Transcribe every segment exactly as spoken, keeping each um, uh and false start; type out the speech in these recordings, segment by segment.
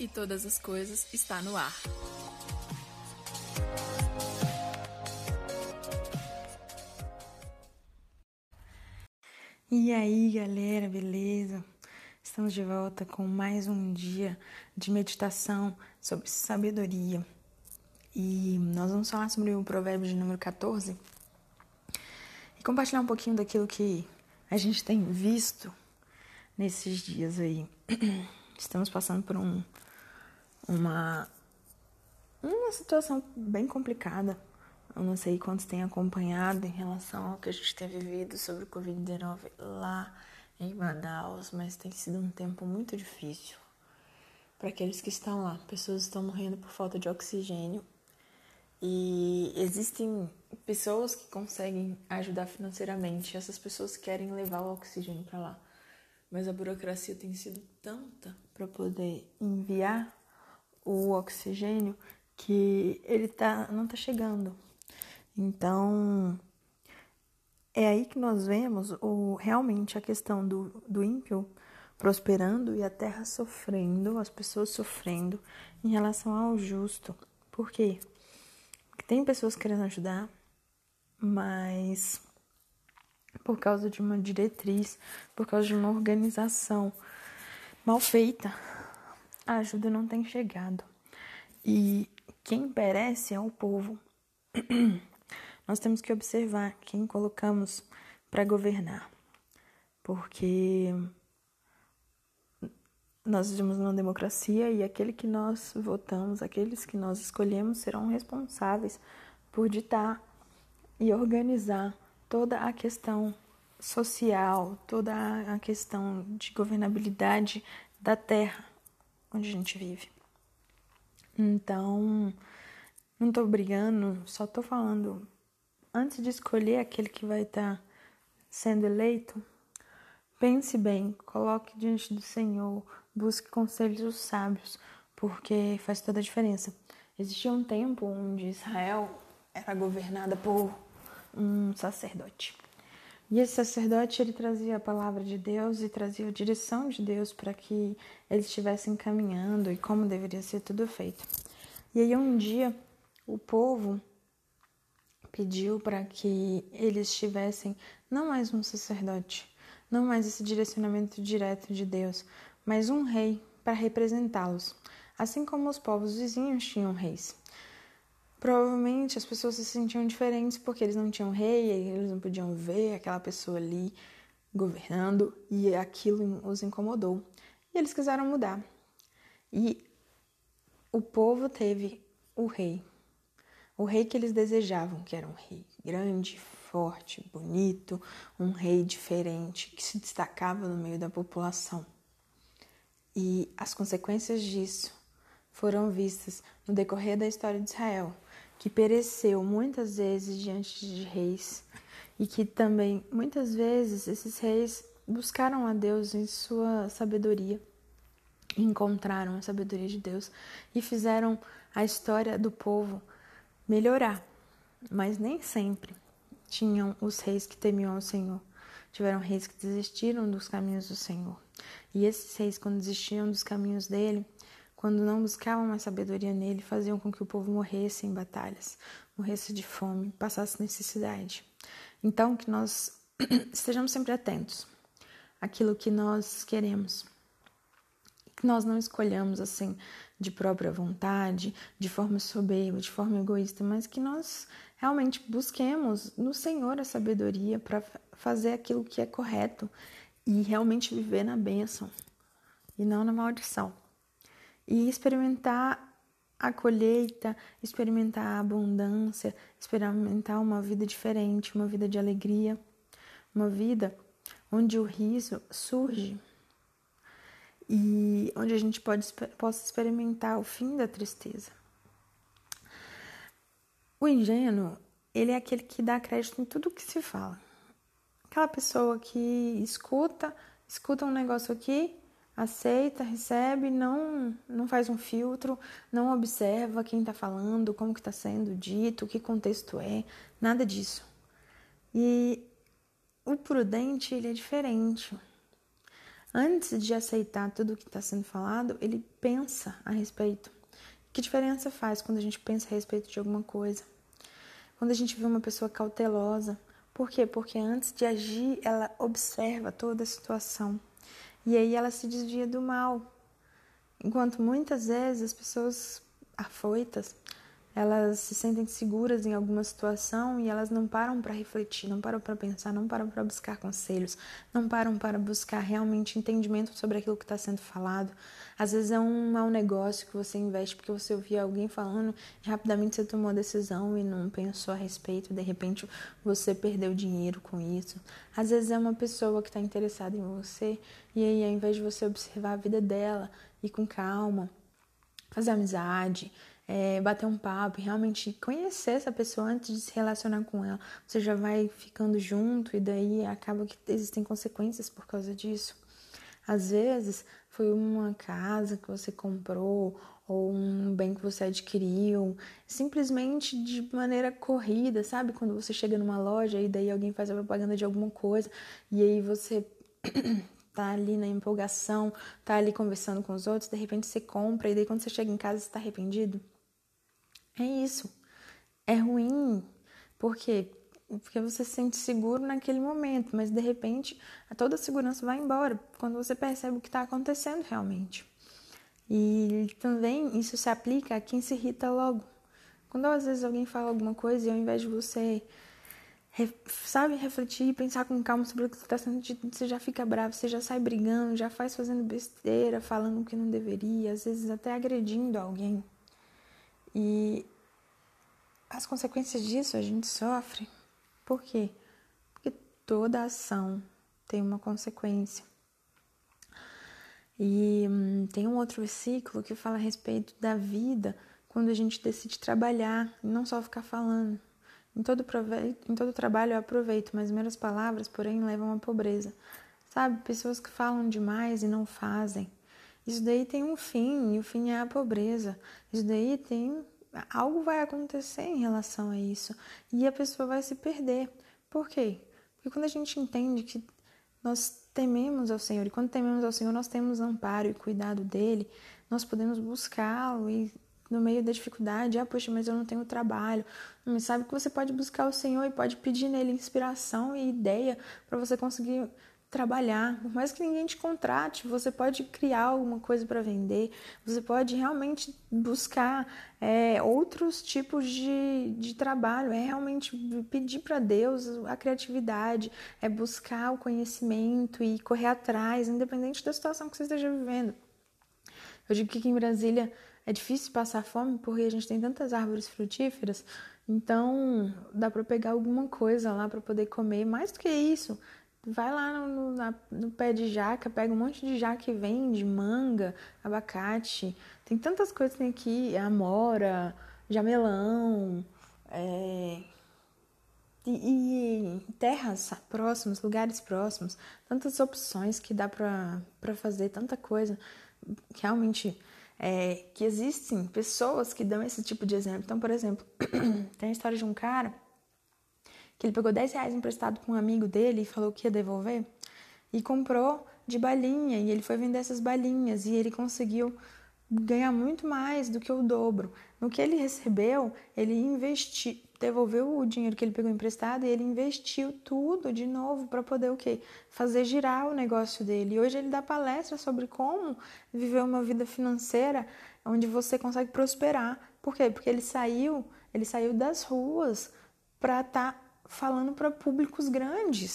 e todas as coisas está no ar. E aí, galera, beleza? Estamos de volta com mais um dia de meditação sobre sabedoria. E nós vamos falar sobre o provérbio de número quatorze e compartilhar um pouquinho daquilo que a gente tem visto nesses dias aí. Estamos passando por um, uma, uma situação bem complicada. Eu não sei quantos têm acompanhado em relação ao que a gente tem vivido sobre o covid dezenove lá em Manaus, mas tem sido um tempo muito difícil para aqueles que estão lá. Pessoas estão morrendo por falta de oxigênio e existem pessoas que conseguem ajudar financeiramente. Essas pessoas querem levar o oxigênio para lá, mas a burocracia tem sido tanta para poder enviar o oxigênio que ele tá, não está chegando. Então, é aí que nós vemos o, realmente a questão do, do ímpio prosperando e a terra sofrendo, as pessoas sofrendo em relação ao justo. Por quê? Porque tem pessoas querendo ajudar, mas por causa de uma diretriz, por causa de uma organização mal feita, a ajuda não tem chegado. E quem perece é o povo. Nós temos que observar quem colocamos para governar, porque nós vivemos numa democracia e aquele que nós votamos, aqueles que nós escolhemos serão responsáveis por ditar e organizar toda a questão social, toda a questão de governabilidade da terra onde a gente vive. Então, não estou brigando, só estou falando. Antes de escolher aquele que vai estar tá sendo eleito, pense bem, coloque diante do Senhor, busque conselhos dos sábios, porque faz toda a diferença. Existia um tempo onde Israel era governada por um sacerdote. E esse sacerdote, ele trazia a palavra de Deus e trazia a direção de Deus para que eles estivessem caminhando e como deveria ser tudo feito. E aí um dia, o povo pediu para que eles tivessem não mais um sacerdote, não mais esse direcionamento direto de Deus, mas um rei para representá-los, assim como os povos vizinhos tinham reis. Provavelmente as pessoas se sentiam diferentes porque eles não tinham rei, eles não podiam ver aquela pessoa ali governando e aquilo os incomodou. E eles quiseram mudar. E o povo teve o rei. O rei que eles desejavam, que era um rei grande, forte, bonito, um rei diferente, que se destacava no meio da população. E as consequências disso foram vistas no decorrer da história de Israel, que pereceu muitas vezes diante de reis e que também, muitas vezes, esses reis buscaram a Deus em sua sabedoria, encontraram a sabedoria de Deus e fizeram a história do povo melhorar, mas nem sempre tinham os reis que temiam ao Senhor. Tiveram reis que desistiram dos caminhos do Senhor. E esses reis, quando desistiam dos caminhos dele, quando não buscavam mais sabedoria nele, faziam com que o povo morresse em batalhas, morresse de fome, passasse necessidade. Então, que nós estejamos sempre atentos àquilo que nós queremos. Que nós não escolhamos assim de própria vontade, de forma soberba, de forma egoísta, mas que nós realmente busquemos no Senhor a sabedoria para fazer aquilo que é correto e realmente viver na bênção e não na maldição. E experimentar a colheita, experimentar a abundância, experimentar uma vida diferente, uma vida de alegria, uma vida onde o riso surge. E onde a gente pode, possa experimentar o fim da tristeza. O ingênuo, ele é aquele que dá crédito em tudo que se fala. Aquela pessoa que escuta, escuta um negócio aqui, aceita, recebe, não, não faz um filtro, não observa quem está falando, como que está sendo dito, que contexto é, nada disso. E o prudente, ele é diferente. Antes de aceitar tudo o que está sendo falado, ele pensa a respeito. Que diferença faz quando a gente pensa a respeito de alguma coisa? Quando a gente vê uma pessoa cautelosa, por quê? Porque antes de agir, ela observa toda a situação. E aí ela se desvia do mal. Enquanto muitas vezes as pessoas afoitas, elas se sentem seguras em alguma situação e elas não param para refletir, não param para pensar, não param para buscar conselhos, não param para buscar realmente entendimento sobre aquilo que está sendo falado. Às vezes é um mau negócio que você investe porque você ouvia alguém falando e rapidamente você tomou a decisão e não pensou a respeito, de repente você perdeu dinheiro com isso. Às vezes é uma pessoa que está interessada em você e aí ao invés de você observar a vida dela e com calma, fazer amizade, É, bater um papo, realmente conhecer essa pessoa antes de se relacionar com ela. Você já vai ficando junto e daí acaba que existem consequências por causa disso. Às vezes foi uma casa que você comprou ou um bem que você adquiriu, simplesmente de maneira corrida, sabe? Quando você chega numa loja e daí alguém faz a propaganda de alguma coisa e aí você... tá ali na empolgação, tá ali conversando com os outros, de repente você compra e daí quando você chega em casa você tá arrependido. É isso. É ruim. Por quê? Porque você se sente seguro naquele momento, mas de repente toda a segurança vai embora quando você percebe o que tá acontecendo realmente. E também isso se aplica a quem se irrita logo. Quando às vezes alguém fala alguma coisa e ao invés de você... sabe, refletir e pensar com calma sobre o que está sendo dito, você já fica bravo, você já sai brigando, já faz fazendo besteira, falando o que não deveria, às vezes até agredindo alguém. E as consequências disso a gente sofre. Por quê? Porque toda ação tem uma consequência. E hum, tem um outro versículo que fala a respeito da vida, quando a gente decide trabalhar e não só ficar falando. Em todo, proveito, em todo trabalho eu aproveito, mas meras palavras, porém, levam à pobreza. Sabe, pessoas que falam demais e não fazem. Isso daí tem um fim, e o fim é a pobreza. Isso daí tem... algo vai acontecer em relação a isso. E a pessoa vai se perder. Por quê? Porque quando a gente entende que nós tememos ao Senhor, e quando tememos ao Senhor, nós temos amparo e cuidado dEle, nós podemos buscá-lo e... no meio da dificuldade, ah, poxa, mas eu não tenho trabalho. Mas sabe que você pode buscar o Senhor e pode pedir nele inspiração e ideia para você conseguir trabalhar. Por mais que ninguém te contrate, você pode criar alguma coisa para vender, você pode realmente buscar é, outros tipos de, de trabalho, é realmente pedir para Deus a criatividade, é buscar o conhecimento e correr atrás, independente da situação que você esteja vivendo. Eu digo que aqui em Brasília... é difícil passar fome porque a gente tem tantas árvores frutíferas, então dá para pegar alguma coisa lá para poder comer. Mais do que isso, vai lá no, no, na, no pé de jaca, pega um monte de jaca e vende, manga, abacate. Tem tantas coisas que tem aqui, amora, jamelão, é, e, e terras próximas, lugares próximos. Tantas opções que dá para para fazer, tanta coisa que realmente... É, que existem pessoas que dão esse tipo de exemplo. Então, por exemplo, tem a história de um cara que ele pegou dez reais emprestado com um amigo dele e falou que ia devolver e comprou de balinha e ele foi vender essas balinhas e ele conseguiu ganhar muito mais do que o dobro. No que ele recebeu, ele investiu, devolveu o dinheiro que ele pegou emprestado e ele investiu tudo de novo para poder o quê? Fazer girar o negócio dele. E hoje ele dá palestra sobre como viver uma vida financeira onde você consegue prosperar. Por quê? Porque ele saiu, ele saiu das ruas para estar tá falando para públicos grandes.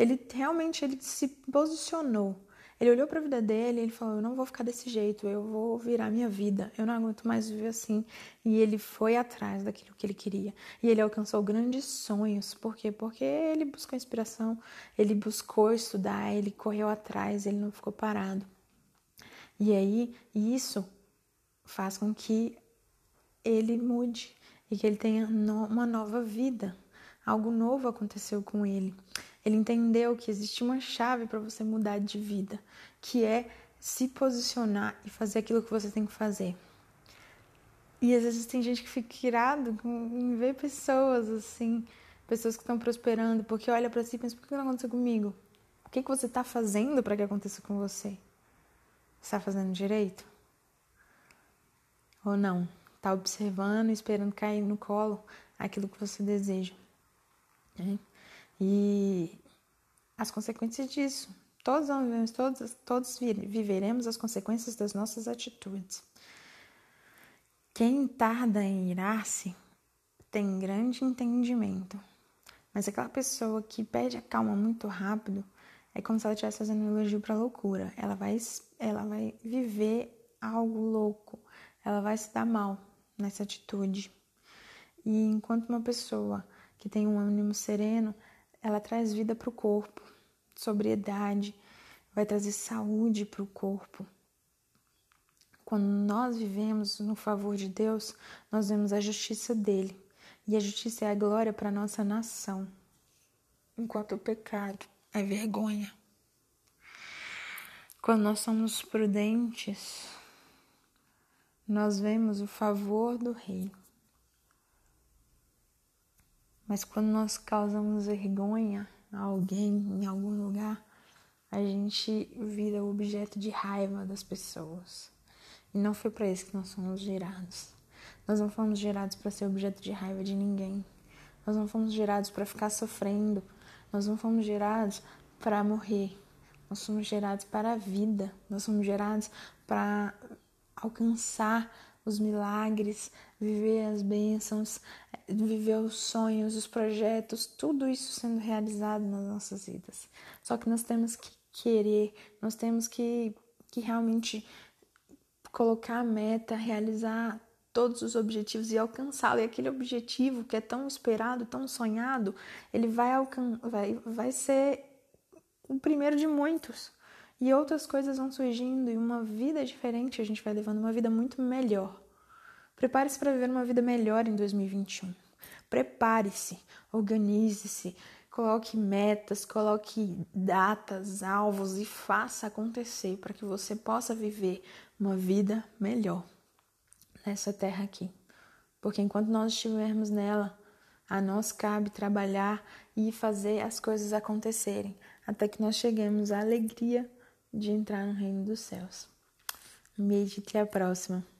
Ele realmente ele se posicionou. Ele olhou para a vida dele e ele falou, eu não vou ficar desse jeito, eu vou virar minha vida, eu não aguento mais viver assim. E ele foi atrás daquilo que ele queria. E ele alcançou grandes sonhos. Por quê? Porque ele buscou inspiração, ele buscou estudar, ele correu atrás, ele não ficou parado. E aí, isso faz com que ele mude e que ele tenha no- uma nova vida. Algo novo aconteceu com ele. Ele entendeu que existe uma chave para você mudar de vida, que é se posicionar e fazer aquilo que você tem que fazer. E às vezes tem gente que fica irado em ver pessoas assim, pessoas que estão prosperando, porque olha para si e pensa, por que não aconteceu comigo? O que, que você está fazendo para que aconteça com você? Está fazendo direito? Ou não? Está observando, esperando cair no colo aquilo que você deseja. Né? E as consequências disso. Todos, todos, todos viveremos as consequências das nossas atitudes. Quem tarda em irar-se tem grande entendimento. Mas aquela pessoa que perde a calma muito rápido é como se ela estivesse fazendo um elogio para a loucura. Ela vai, ela vai viver algo louco. Ela vai se dar mal nessa atitude. E enquanto uma pessoa que tem um ânimo sereno, ela traz vida para o corpo. Sobriedade, vai trazer saúde para o corpo. Quando nós vivemos no favor de Deus, nós vemos a justiça dele. E a justiça é a glória para a nossa nação. Enquanto o pecado é vergonha. Quando nós somos prudentes, nós vemos o favor do rei. Mas quando nós causamos vergonha a alguém em algum lugar, a gente vira o objeto de raiva das pessoas. E não foi para isso que nós fomos gerados. Nós não fomos gerados para ser objeto de raiva de ninguém. Nós não fomos gerados para ficar sofrendo. Nós não fomos gerados para morrer. Nós fomos gerados para a vida. Nós fomos gerados para alcançar os milagres, viver as bênçãos, viver os sonhos, os projetos, tudo isso sendo realizado nas nossas vidas. Só que nós temos que querer, nós temos que, que realmente colocar a meta, realizar todos os objetivos e alcançá-lo. E aquele objetivo que é tão esperado, tão sonhado, ele vai, alcan- vai, vai ser o primeiro de muitos. E outras coisas vão surgindo e uma vida diferente a gente vai levando, uma vida muito melhor. Prepare-se para viver uma vida melhor em dois mil e vinte e um. Prepare-se, organize-se, coloque metas, coloque datas, alvos e faça acontecer para que você possa viver uma vida melhor nessa terra aqui. Porque enquanto nós estivermos nela, a nós cabe trabalhar e fazer as coisas acontecerem até que nós cheguemos à alegria de entrar no reino dos céus. Medite, até a próxima.